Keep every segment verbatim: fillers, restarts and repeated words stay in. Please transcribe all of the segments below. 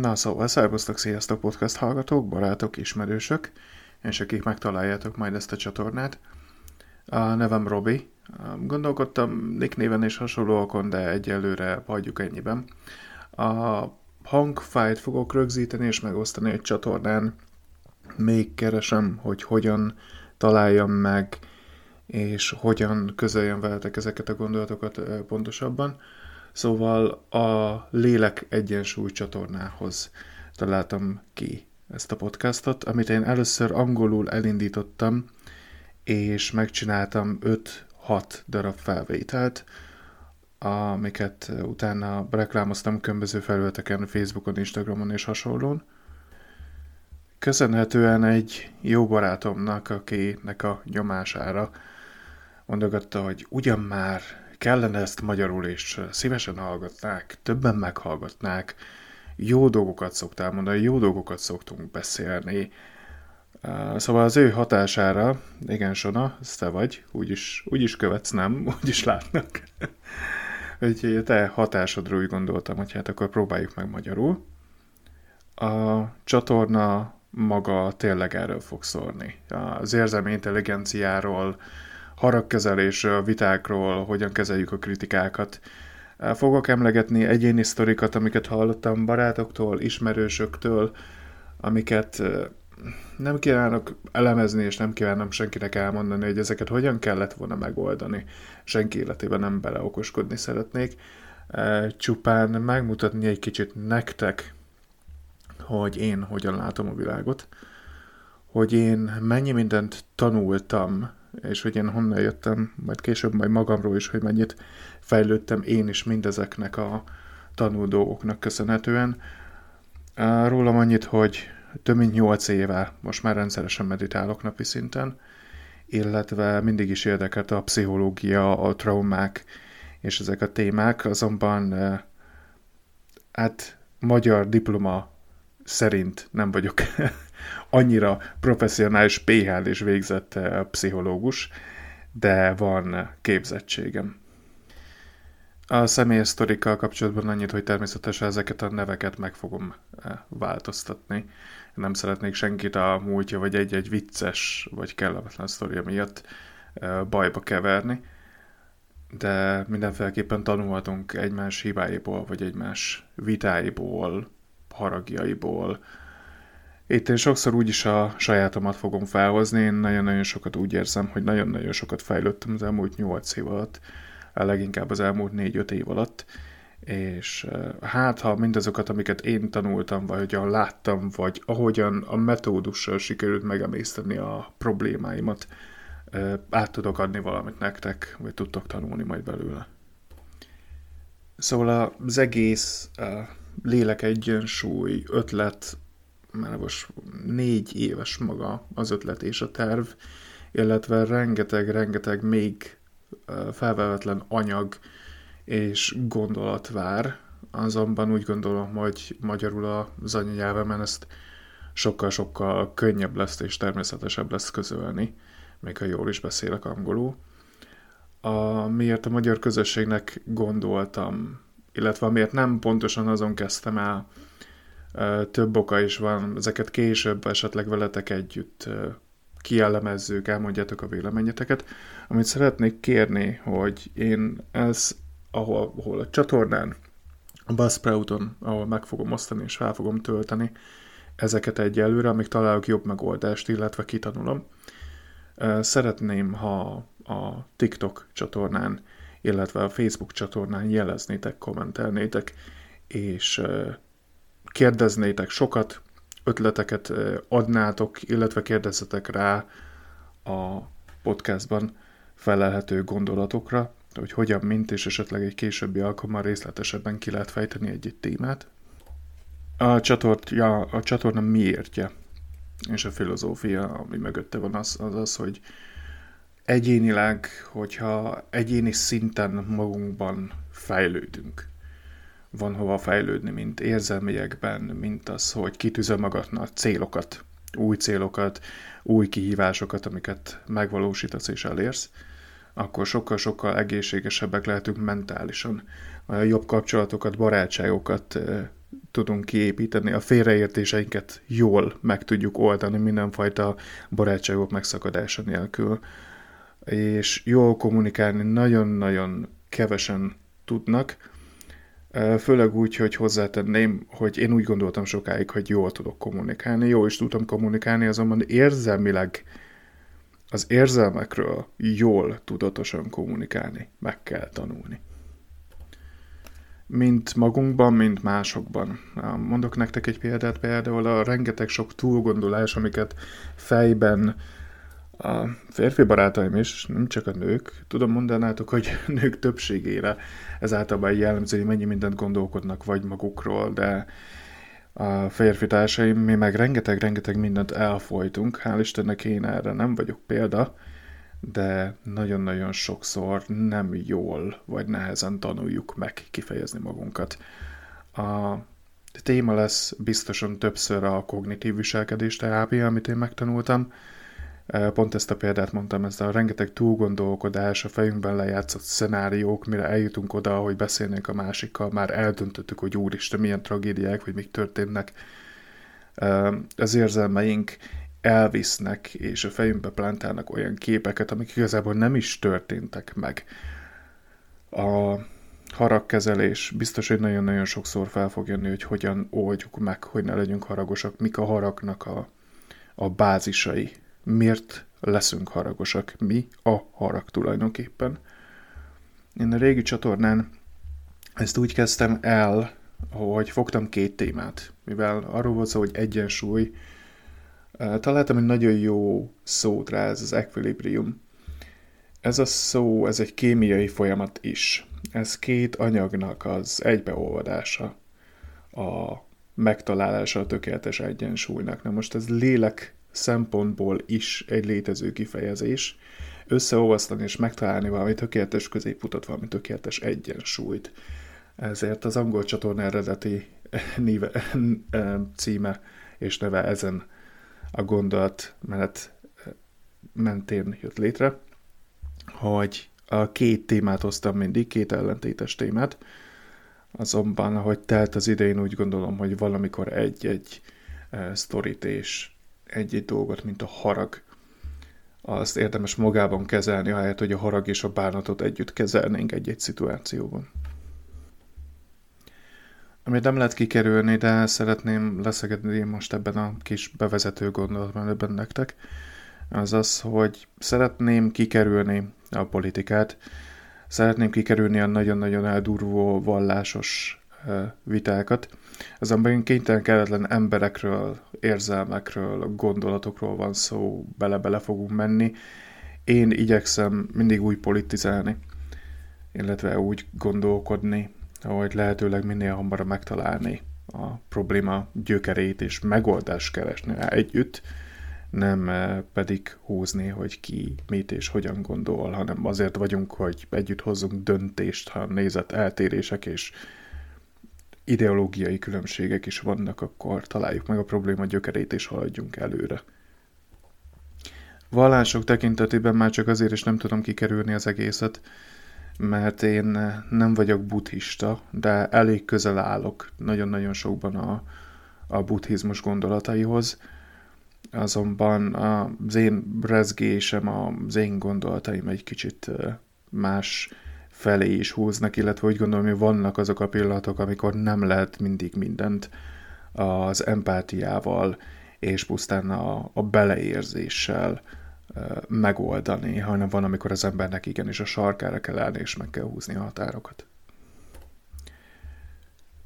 Na szóval, szervusztok, sziasztok podcast hallgatók, barátok, ismerősök, és akik megtaláljátok majd ezt a csatornát. A nevem Robi. Gondolkodtam Nick néven és hasonlóakon, de egyelőre hagyjuk ennyiben. A hangfájt fogok rögzíteni és megosztani egy csatornán. Még keresem, hogy hogyan találjam meg, és hogyan közöljem veletek ezeket a gondolatokat pontosabban. Szóval a Lélek Egyensúly csatornához találtam ki ezt a podcastot, amit én először angolul elindítottam, és megcsináltam öt-hat darab felvételt, amiket utána reklámoztam különböző felületeken, Facebookon, Instagramon és hasonlón. Köszönhetően egy jó barátomnak, akinek a nyomására mondogatta, hogy ugyan már kellene ezt magyarul, és szívesen hallgatnák, többen meghallgatnák, jó dolgokat szoktál mondani, jó dolgokat szoktunk beszélni. Szóval az ő hatására, igen Sona, ezt te vagy, úgyis, úgyis követsz, nem, úgyis látnak. Úgyhogy te hatásodról úgy gondoltam, hogy hát akkor próbáljuk meg magyarul. A csatorna maga tényleg erről fog szólni. Az érzelmi intelligenciáról, haragkezelésről, vitákról, hogyan kezeljük a kritikákat. Fogok emlegetni egyéni sztorikat, amiket hallottam barátoktól, ismerősöktől, amiket nem kívánok elemezni, és nem kívánom senkinek elmondani, hogy ezeket hogyan kellett volna megoldani. Senki életében nem beleokoskodni szeretnék. Csupán megmutatni egy kicsit nektek, hogy én hogyan látom a világot, hogy én mennyi mindent tanultam, és hogy én honnan jöttem, majd később majd magamról is, hogy mennyit fejlődtem én is mindezeknek a tanul dolgoknak köszönhetően. Rólam annyit, hogy több mint nyolc éve most már rendszeresen meditálok napi szinten, illetve mindig is érdekelt a pszichológia, a traumák és ezek a témák, azonban hát magyar diploma szerint nem vagyok annyira professzionális pé há dés végzett pszichológus, de van képzettségem. A személyes sztorikkal kapcsolatban annyit, hogy természetesen ezeket a neveket meg fogom változtatni. Nem szeretnék senkit a múltja, vagy egy-egy vicces, vagy kellemetlen sztoria miatt bajba keverni, de mindenféleképpen tanulhatunk egymás hibáiból, vagy egymás vitáiból, haragjaiból. Itt én sokszor úgyis a sajátomat fogom felhozni, én nagyon-nagyon sokat úgy érzem, hogy nagyon-nagyon sokat fejlődtem az elmúlt nyolc év alatt, leginkább az elmúlt négy-öt év alatt, és hát ha mindazokat, amiket én tanultam, vagy ahogyan láttam, vagy ahogyan a metódussal sikerült megemészteni a problémáimat, át tudok adni valamit nektek, vagy tudtok tanulni majd belőle. Szóval az egész Lélek Egyensúly ötlet, már most négy éves maga az ötlet és a terv, illetve rengeteg-rengeteg még felvehetlen anyag és gondolat vár, azonban úgy gondolom, hogy magyarul az anyanyelvemen ezt sokkal-sokkal könnyebb lesz és természetesebb lesz közölni, még ha jól is beszélek angolul. A, miért a magyar közösségnek gondoltam, illetve miért nem pontosan azon kezdtem el, több oka is van, ezeket később esetleg veletek együtt kielemezzük, elmondjátok a véleményeteket. Amit szeretnék kérni, hogy én ez, ahol, ahol a csatornán, a Buzzsprouton, ahol meg fogom osztani és fel fogom tölteni ezeket egyelőre, amíg találok jobb megoldást, illetve kitanulom. Szeretném, ha a TikTok csatornán, illetve a Facebook csatornán jeleznétek, kommentelnétek, és kérdeznétek sokat, ötleteket adnátok, illetve kérdezzetek rá a podcastban felelhető gondolatokra, hogy hogyan, mint, és esetleg egy későbbi alkalommal részletesebben ki lehet fejteni egy-egy témát. A, csatort, ja, a csatorna miértje és a filozófia, ami mögötte van, az az, az hogy egyénileg, hogyha egyéni szinten magunkban fejlődünk, van hova fejlődni, mint érzelmiekben, mint az, hogy kitűzöl magadnak célokat, új célokat, új kihívásokat, amiket megvalósítasz és elérsz, akkor sokkal-sokkal egészségesebbek lehetünk mentálisan. Jobb kapcsolatokat, barátságokat tudunk kiépíteni, a félreértéseinket jól meg tudjuk oldani mindenfajta barátságok megszakadása nélkül. És jól kommunikálni nagyon-nagyon kevesen tudnak, főleg úgy, hogy hozzátenném, hogy én úgy gondoltam sokáig, hogy jól tudok kommunikálni, jól is tudtam kommunikálni, azonban érzelmileg az érzelmekről jól tudatosan kommunikálni meg kell tanulni. Mint magunkban, mint másokban. Mondok nektek egy példát, például a rengeteg sok túlgondolás, amiket fejben a férfi barátaim is, nem csak a nők, tudom, mondanátok, hogy nők többségére ez általában jellemző, hogy mennyi mindent gondolkodnak vagy magukról, de a férfi társaim, mi meg rengeteg-rengeteg mindent elfolytunk, hál' Istennek én erre nem vagyok példa, de nagyon-nagyon sokszor nem jól vagy nehezen tanuljuk meg kifejezni magunkat. A téma lesz biztosan többször a kognitív viselkedés terápia, amit én megtanultam. Pont ezt a példát mondtam, ez a rengeteg túlgondolkodás, a fejünkben lejátszott szenáriók, mire eljutunk oda, hogy beszélnénk a másikkal, már eldöntöttük, hogy úristen, milyen tragédiák, vagy mik történnek. Az érzelmeink elvisznek, és a fejünkbe plántálnak olyan képeket, amik igazából nem is történtek meg. A haragkezelés biztos, hogy nagyon-nagyon sokszor fel fog jönni, hogy hogyan oldjuk meg, hogy ne legyünk haragosak, mik a haragnak a, a bázisai. Miért leszünk haragosak? Mi a harag tulajdonképpen? Én a régi csatornán ezt úgy kezdtem el, hogy fogtam két témát, mivel arról volt szó, hogy egyensúly. Találtam egy nagyon jó szót rá, ez az equilibrium. Ez a szó, ez egy kémiai folyamat is. Ez két anyagnak az egybeolvadása, a megtalálása a tökéletes egyensúlynak. Na most ez lélek szempontból is egy létező kifejezés, összeolvasztani és megtalálni valami tökéletes középutat, valami tökéletes egyensúlyt. Ezért az angol csatorna eredeti néve, címe és neve ezen a gondolatmenet mentén jött létre, hogy a két témát hoztam mindig, két ellentétes témát, azonban, ahogy telt az idején, úgy gondolom, hogy valamikor egy-egy sztorit és egy-egy dolgot, mint a harag. Azt érdemes magában kezelni, ahelyett, hogy a harag és a bánatot együtt kezelnénk egy-egy szituációban. Amit nem lehet kikerülni, de szeretném leszegedni most ebben a kis bevezető gondolatban ebben nektek, az az, hogy szeretném kikerülni a politikát, szeretném kikerülni a nagyon-nagyon eldurvó vallásos vitákat, azonban kénytelen kelletlen emberekről, érzelmekről, gondolatokról van szó, bele-bele fogunk menni. Én igyekszem mindig úgy politizálni, illetve úgy gondolkodni, hogy lehetőleg minél hamarabb megtalálni a probléma gyökerét és megoldást keresni rá együtt, nem pedig húzni, hogy ki mit és hogyan gondol, hanem azért vagyunk, hogy együtt hozzunk döntést, ha nézett eltérések és ideológiai különbségek is vannak, akkor találjuk meg a probléma gyökerét és haladjunk előre. Vallások tekintetében már csak azért is nem tudom kikerülni az egészet, mert én nem vagyok buddhista, de elég közel állok nagyon-nagyon sokban a, a buddhizmus gondolataihoz, azonban az én rezgésem, az én gondolataim egy kicsit más felé is húznak, illetve úgy gondolom, hogy vannak azok a pillanatok, amikor nem lehet mindig mindent az empátiával és pusztán a, a beleérzéssel e, megoldani, hanem van, amikor az embernek igenis a sarkára kell állni, és meg kell húzni a határokat.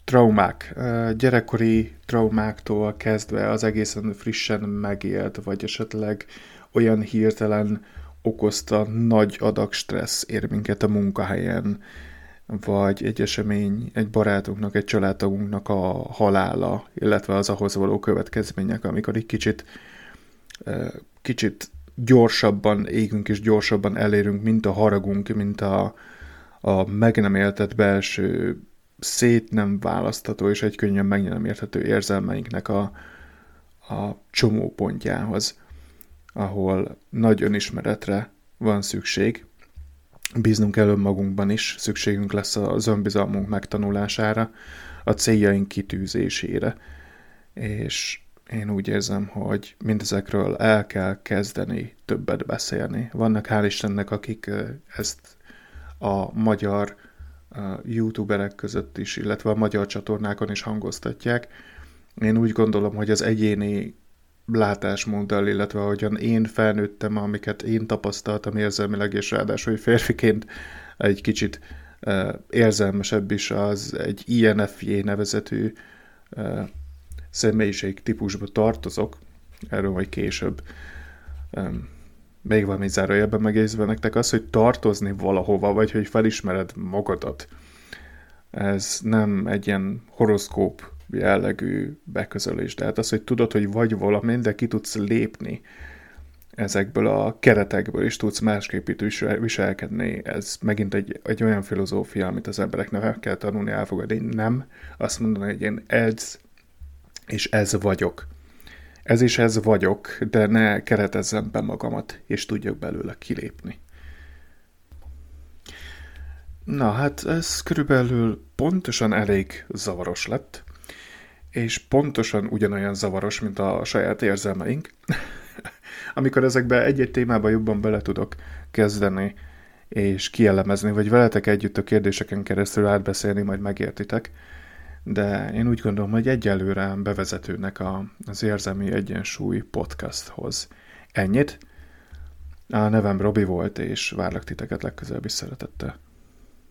Traumák. Gyerekkori traumáktól kezdve az egészen frissen megélt, vagy esetleg olyan hirtelen okozta nagy adag stressz ér minket a munkahelyen, vagy egy esemény, egy barátunknak, egy családtagunknak a halála, illetve az ahhoz való következmények, amikor egy kicsit, kicsit gyorsabban égünk és gyorsabban elérünk, mint a haragunk, mint a, a meg nem éltett belső, szét nem választható és egy könnyen meg nem érthető érzelmeinknek a, a csomópontjához, ahol nagy önismeretre van szükség. Bíznunk kell önmagunkban is, szükségünk lesz az önbizalmunk megtanulására, a céljaink kitűzésére. És én úgy érzem, hogy mindezekről el kell kezdeni többet beszélni. Vannak hál' Istennek, akik ezt a magyar youtuberek között is, illetve a magyar csatornákon is hangoztatják. Én úgy gondolom, hogy az egyéni látásmóddal, illetve ahogyan én felnőttem, amiket én tapasztaltam érzelmileg, és ráadásul férfiként egy kicsit uh, érzelmesebb is, az egy I N F J nevezetű uh, személyiség típusba tartozok, erről majd később. Um, még valami zárójelben megjegyzve nektek az, hogy tartozni valahova, vagy hogy felismered magadat. Ez nem egy ilyen horoszkóp jellegű beközölés. Tehát az, hogy tudod, hogy vagy valamin, de ki tudsz lépni ezekből a keretekből, és tudsz másképp is viselkedni. Ez megint egy, egy olyan filozófia, amit az embereknek el kell tanulni elfogadni. Én nem azt mondani, hogy én ez, és ez vagyok. Ez is ez vagyok, de ne keretezzem be magamat, és tudjak belőle kilépni. Na, hát ez körülbelül pontosan elég zavaros lett, és pontosan ugyanolyan zavaros, mint a saját érzelmeink. Amikor ezekbe egy-egy témába jobban bele tudok kezdeni, és kielemezni, vagy veletek együtt a kérdéseken keresztül átbeszélni, majd megértitek. De én úgy gondolom, hogy egyelőre bevezetőnek a, az Érzelmi Egyensúly podcasthoz. Ennyit. A nevem Robi volt, és várlak titeket legközelebb is szeretettel.